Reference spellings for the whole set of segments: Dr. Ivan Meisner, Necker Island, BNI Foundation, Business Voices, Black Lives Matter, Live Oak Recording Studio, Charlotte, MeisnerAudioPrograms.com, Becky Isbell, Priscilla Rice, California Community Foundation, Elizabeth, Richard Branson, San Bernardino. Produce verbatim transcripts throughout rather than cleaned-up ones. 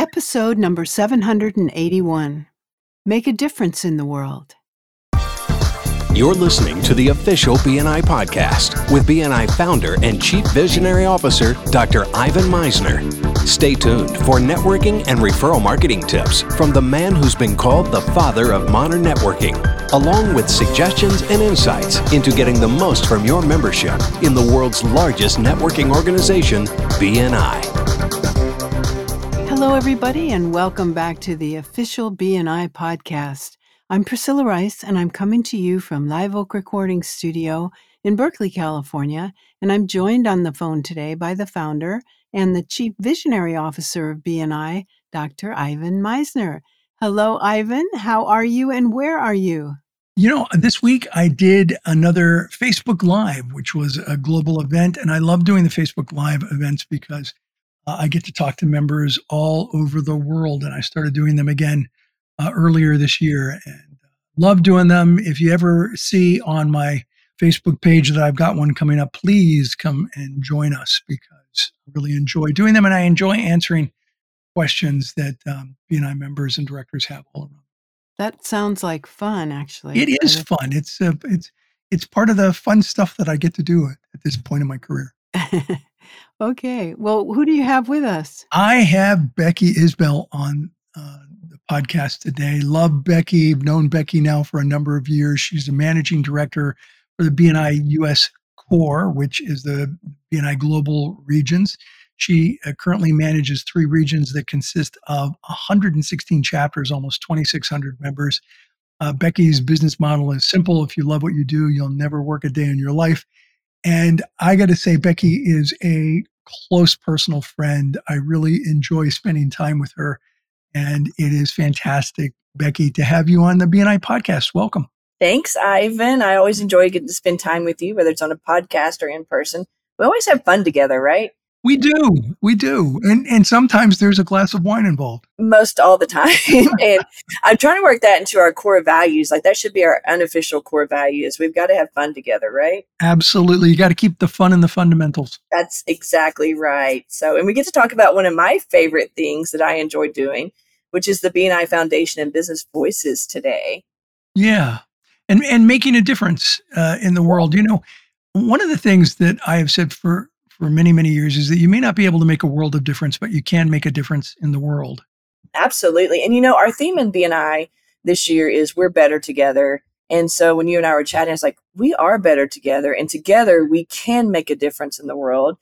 Episode number seven hundred eighty-one. Make a difference in the world. You're listening to the official B N I podcast with B N I founder and Chief Visionary Officer, Doctor Ivan Meisner. Stay tuned for networking and referral marketing tips from the man who's been called the father of modern networking, along with suggestions and insights into getting the most from your membership in the world's largest networking organization, B N I. Hello, everybody, and welcome back to the official B N I podcast. I'm Priscilla Rice, and I'm coming to you from Live Oak Recording Studio in Berkeley, California, and I'm joined on the phone today by the founder and the Chief Visionary Officer of B N I, Doctor Ivan Meisner. Hello, Ivan. How are you, and where are you? You know, this week I did another Facebook Live, which was a global event, and I love doing the Facebook Live events because I get to talk to members all over the world, and I started doing them again uh, earlier this year, and love doing them. If you ever see on my Facebook page that I've got one coming up, please come and join us because I really enjoy doing them, and I enjoy answering questions that um, B N I members and directors have all around. That sounds like fun, actually. It is fun. It's uh, it's it's part of the fun stuff that I get to do at, at this point in my career. Okay. Well, who do you have with us? I have Becky Isbell on uh, the podcast today. Love Becky. I've known Becky now for a number of years. She's the managing director for the B N I U S Core, which is the B N I Global Regions. She uh, currently manages three regions that consist of one hundred sixteen chapters, almost twenty-six hundred members. Uh, Becky's business model is simple. If you love what you do, you'll never work a day in your life. And I got to say, Becky is a close personal friend. I really enjoy spending time with her. And it is fantastic, Becky, to have you on the B N I podcast. Welcome. Thanks, Ivan. I always enjoy getting to spend time with you, whether it's on a podcast or in person. We always have fun together, right? We do. We do. And and sometimes there's a glass of wine involved. Most all the time. And I'm trying to work that into our core values. Like that should be our unofficial core values. We've got to have fun together, right? Absolutely. You got to keep the fun in the fundamentals. That's exactly right. So, and we get to talk about one of my favorite things that I enjoy doing, which is the B N I Foundation and Business Voices today. Yeah. And, and making a difference uh, in the world. You know, one of the things that I have said for for many, many years is that you may not be able to make a world of difference, but you can make a difference in the world. Absolutely. And you know, our theme in B N I this year is we're better together. And so when you and I were chatting, it's like, we are better together, and together we can make a difference in the world.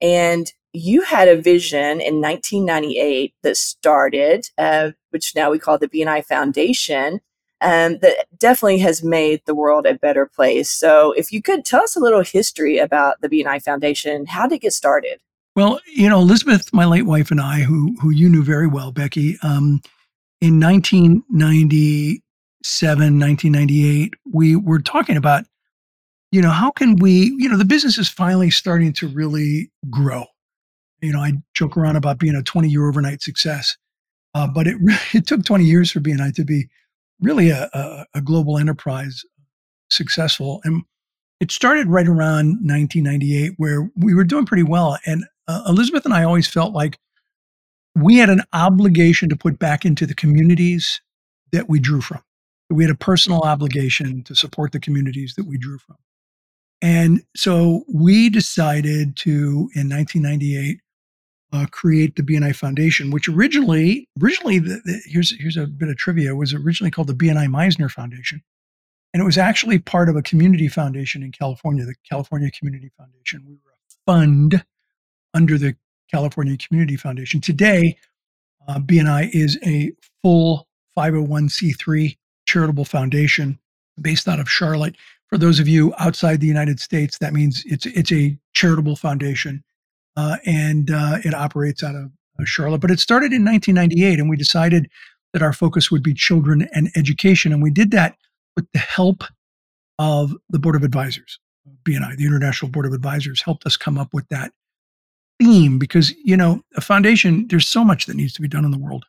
And you had a vision in nineteen ninety-eight that started, uh, which now we call the B N I Foundation, um, that definitely has made the world a better place. So if you could tell us a little history about the B N I Foundation, how did it get started? Well, you know, Elizabeth, my late wife, and I, who who you knew very well, Becky, um, in nineteen ninety-seven, nineteen ninety-eight, we were talking about, you know, how can we, you know, the business is finally starting to really grow. You know, I joke around about being a twenty-year overnight success, uh, but it it took twenty years for B N I to be really a, a, a global enterprise successful. And it started right around nineteen ninety-eight, where we were doing pretty well. And uh, Elizabeth and I always felt like we had an obligation to put back into the communities that we drew from. We had a personal obligation to support the communities that we drew from. And so we decided to, in nineteen ninety-eight, Uh, create the B N I Foundation, which originally, originally, the, the, here's here's a bit of trivia, was originally called the B N I Meisner Foundation. And it was actually part of a community foundation in California, the California Community Foundation. We were a fund under the California Community Foundation. Today, uh, B N I is a full five oh one c three charitable foundation based out of Charlotte. For those of you outside the United States, that means it's it's a charitable foundation. Uh, and uh, it operates out of Charlotte. But it started in nineteen ninety-eight, and we decided that our focus would be children and education. And we did that with the help of the Board of Advisors. B N I, the International Board of Advisors, helped us come up with that theme because, you know, a foundation, there's so much that needs to be done in the world.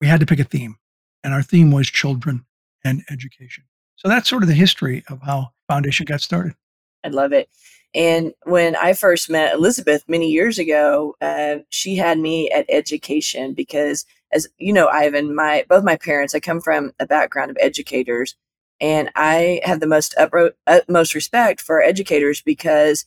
We had to pick a theme, and our theme was children and education. So that's sort of the history of how foundation got started. I love it. And when I first met Elizabeth many years ago, uh, she had me at education because, as you know, Ivan, my both my parents, I come from a background of educators, and I have the most upro- utmost respect for educators because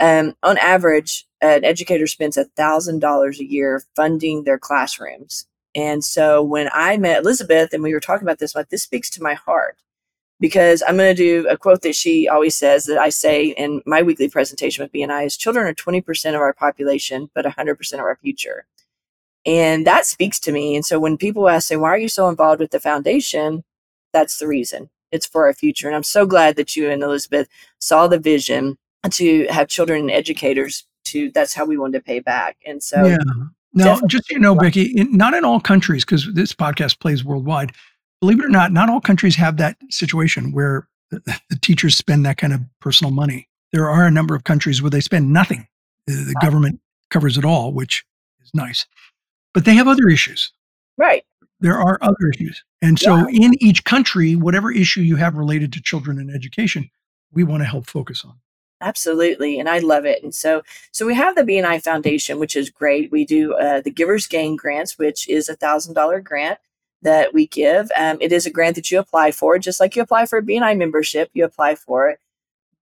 um, on average, an educator spends one thousand dollars a year funding their classrooms. And so when I met Elizabeth and we were talking about this, like, this speaks to my heart, because I'm going to do a quote that she always says that I say in my weekly presentation with B N I is, children are twenty percent of our population, but one hundred percent of our future. And that speaks to me. And so when people ask, say, why are you so involved with the foundation? That's the reason. It's for our future. And I'm so glad that you and Elizabeth saw the vision to have children and educators to, that's how we wanted to pay back. And so yeah. Now, just so you know, Becky, in, not in all countries, because this podcast plays worldwide, believe it or not, not all countries have that situation where the, the teachers spend that kind of personal money. There are a number of countries where they spend nothing. The, the right. government covers it all, which is nice. But they have other issues. Right. There are other issues. And so yeah. in each country, whatever issue you have related to children and education, we want to help focus on. Absolutely. And I love it. And so so we have the B N I Foundation, which is great. We do uh, the Givers Gain Grants, which is a one thousand dollars grant that we give. Um, it is a grant that you apply for, just like you apply for a B N I membership, you apply for it.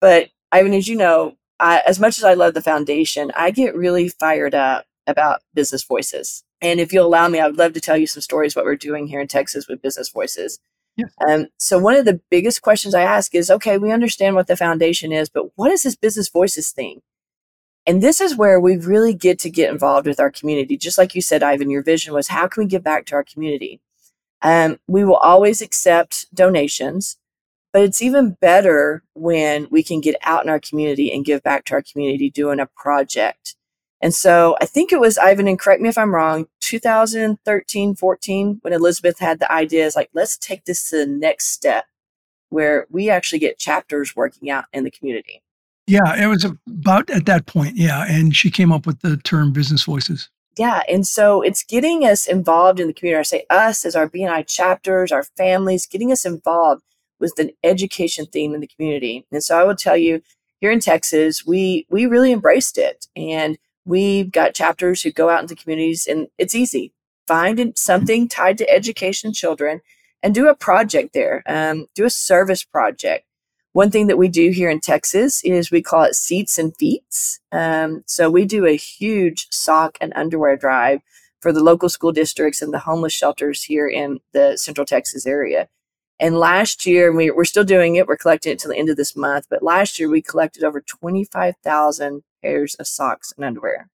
But Ivan, as you know, I, as much as I love the foundation, I get really fired up about Business Voices. And if you'll allow me, I would love to tell you some stories what we're doing here in Texas with Business Voices. Yes. Um, so one of the biggest questions I ask is, okay, we understand what the foundation is, but what is this Business Voices thing? And this is where we really get to get involved with our community. Just like you said, Ivan, your vision was, how can we give back to our community? Um, we will always accept donations, but it's even better when we can get out in our community and give back to our community doing a project. And so I think it was, Ivan, and correct me if I'm wrong, two thousand thirteen, fourteen, when Elizabeth had the idea, is like, let's take this to the next step where we actually get chapters working out in the community. Yeah, it was about at that point. Yeah. And she came up with the term Business Voices. Yeah. And so it's getting us involved in the community. I say us as our B N I chapters, our families, getting us involved with an education theme in the community. And so I will tell you, here in Texas, we we really embraced it. And we've got chapters who go out into communities, and it's easy. Find something tied to education, children, and do a project there. Um, do a service project. One thing that we do here in Texas is we call it Seats and Feets. Um, so we do a huge sock and underwear drive for the local school districts and the homeless shelters here in the Central Texas area. And last year, we, we're still doing it. We're collecting it till the end of this month. But last year, we collected over twenty-five thousand pairs of socks and underwear.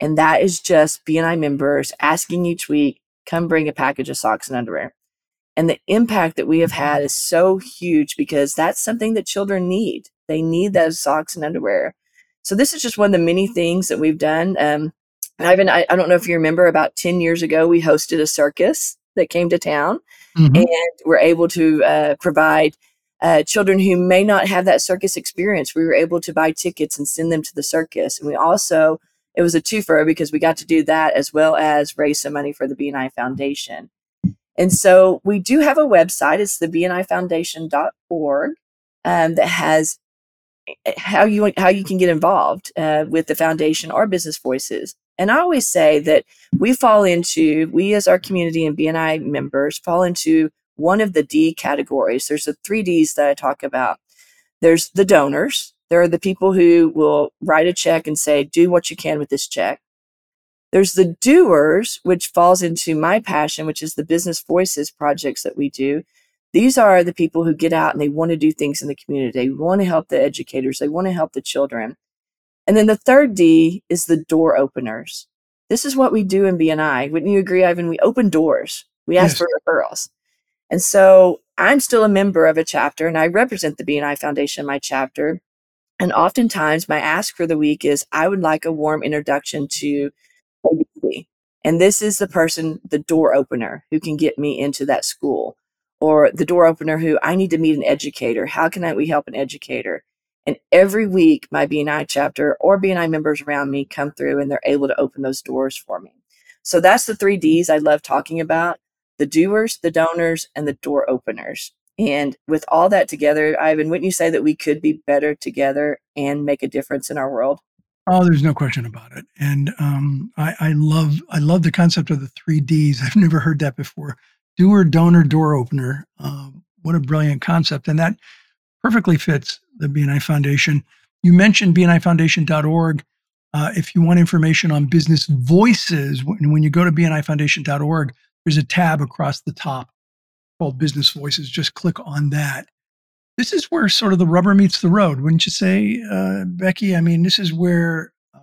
And that is just B N I members asking each week, come bring a package of socks and underwear. And the impact that we have had is so huge because that's something that children need. They need those socks and underwear. So this is just one of the many things that we've done. Um, Ivan, I, I don't know if you remember, about ten years ago, we hosted a circus that came to town, mm-hmm. and we're able to uh, provide Uh, children who may not have that circus experience. We were able to buy tickets and send them to the circus. And we also, it was a twofer because we got to do that as well as raise some money for the B N I Foundation. And so we do have a website. It's the b n i foundation dot org um, that has how you how you can get involved uh, with the foundation or Business Voices. And I always say that we fall into, we as our community and B N I members fall into one of the D categories. There's the three Ds that I talk about. There's the donors. There are the people who will write a check and say, do what you can with this check. There's the doers, which falls into my passion, which is the Business Voices projects that we do. These are the people who get out and they want to do things in the community. They want to help the educators. They want to help the children. And then the third D is the door openers. This is what we do in B N I. Wouldn't you agree, Ivan? We open doors. We ask yes. for referrals. And so I'm still a member of a chapter, and I represent the B N I Foundation, my chapter. And oftentimes my ask for the week is, I would like a warm introduction to A B C. And this is the person, the door opener, who can get me into that school, or the door opener who I need to meet an educator. How can I, we help an educator? And every week my B N I chapter or B N I members around me come through and they're able to open those doors for me. So that's the three D's I love talking about. The doers, the donors, and the door openers. And with all that together, Ivan, wouldn't you say that we could be better together and make a difference in our world? Oh, there's no question about it. And um, I, I love I love the concept of the three Ds. I've never heard that before. Doer, donor, door opener. Um, what a brilliant concept. And that perfectly fits the B N I Foundation. You mentioned b n i foundation dot org. Uh, if you want information on Business Voices, when, when you go to b n i foundation dot org, there's a tab across the top called Business Voices. Just click on that. This is where sort of the rubber meets the road, wouldn't you say, uh, Becky? I mean, this is where uh,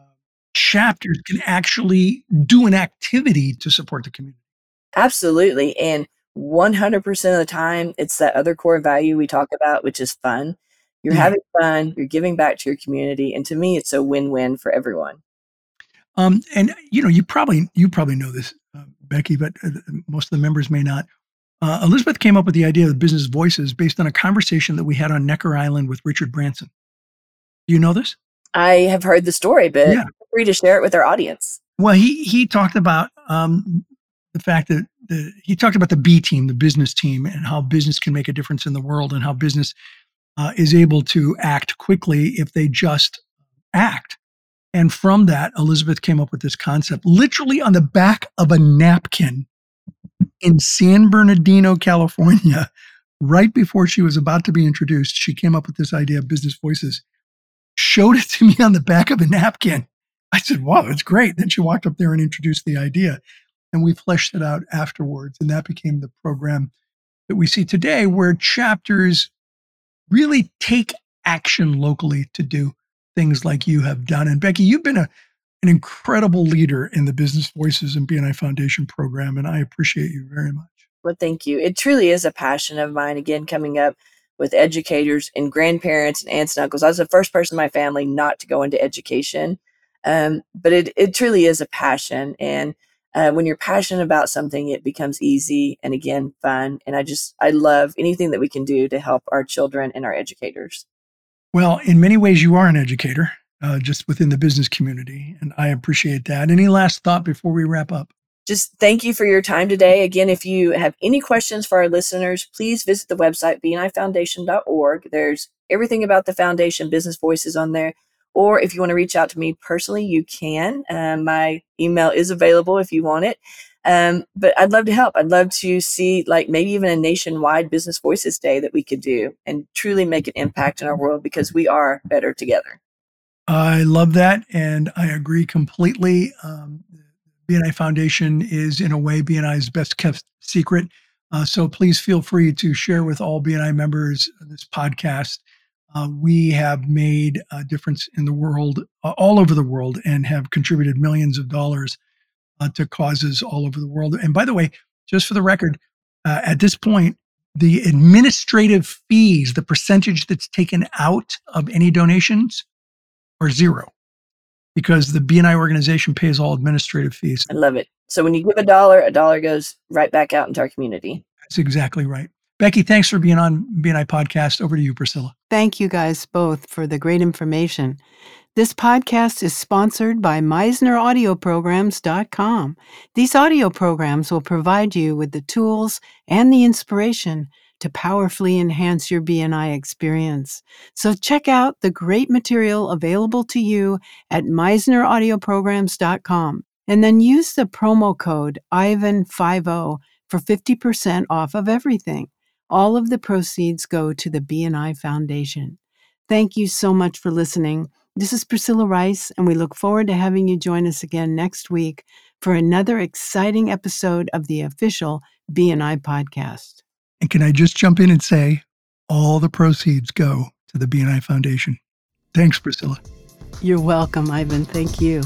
chapters can actually do an activity to support the community. Absolutely. And one hundred percent of the time, it's that other core value we talk about, which is fun. You're yeah. having fun. You're giving back to your community. And to me, it's a win-win for everyone. Um, and, you know, you probably you probably know this, uh, Becky, but uh, most of the members may not. Uh, Elizabeth came up with the idea of the Business Voices based on a conversation that we had on Necker Island with Richard Branson. Do you know this? I have heard the story, but yeah. feel free to share it with our audience. Well, he he talked about um, the fact that the, he talked about the B team, the business team, and how business can make a difference in the world and how business uh, is able to act quickly if they just act. And from that, Elizabeth came up with this concept, literally on the back of a napkin, in San Bernardino, California, right before she was about to be introduced. She came up with this idea of Business Voices, showed it to me on the back of a napkin. I said, wow, that's great. Then she walked up there and introduced the idea. And we fleshed it out afterwards. And that became the program that we see today, where chapters really take action locally to do things like you have done. And Becky, you've been a an incredible leader in the Business Voices and B N I Foundation program, and I appreciate you very much. Well, thank you. It truly is a passion of mine, again, coming up with educators and grandparents and aunts and uncles. I was the first person in my family not to go into education, um, but it, it truly is a passion. And uh, when you're passionate about something, it becomes easy and, again, fun. And I just, I love anything that we can do to help our children and our educators. Well, in many ways, you are an educator. Uh, just within the business community. And I appreciate that. Any last thought before we wrap up? Just thank you for your time today. Again, if you have any questions for our listeners, please visit the website, b n i foundation dot org. There's everything about the foundation, Business Voices on there. Or if you want to reach out to me personally, you can. Um, my email is available if you want it. Um, but I'd love to help. I'd love to see like maybe even a nationwide Business Voices Day that we could do and truly make an impact in our world, because we are better together. I love that, and I agree completely. Um, B N I Foundation is, in a way, B N I's best-kept secret. Uh, so please feel free to share with all B N I members this podcast. Uh, we have made a difference in the world, uh, all over the world, and have contributed millions of dollars uh, to causes all over the world. And by the way, just for the record, uh, at this point, the administrative fees, the percentage that's taken out of any donations, or zero, because the B N I organization pays all administrative fees. I love it. So when you give a dollar, a dollar goes right back out into our community. That's exactly right. Becky, thanks for being on B N I Podcast. Over to you, Priscilla. Thank you guys both for the great information. This podcast is sponsored by Meisner Audio Programs dot com. These audio programs will provide you with the tools and the inspiration to powerfully enhance your B N I experience. So check out the great material available to you at Meisner Audio Programs dot com, and then use the promo code Ivan fifty for fifty percent off of everything. All of the proceeds go to the B N I Foundation. Thank you so much for listening. This is Priscilla Rice, and we look forward to having you join us again next week for another exciting episode of the official B N I Podcast. And can I just jump in and say, all the proceeds go to the B N I Foundation. Thanks, Priscilla. You're welcome, Ivan. Thank you.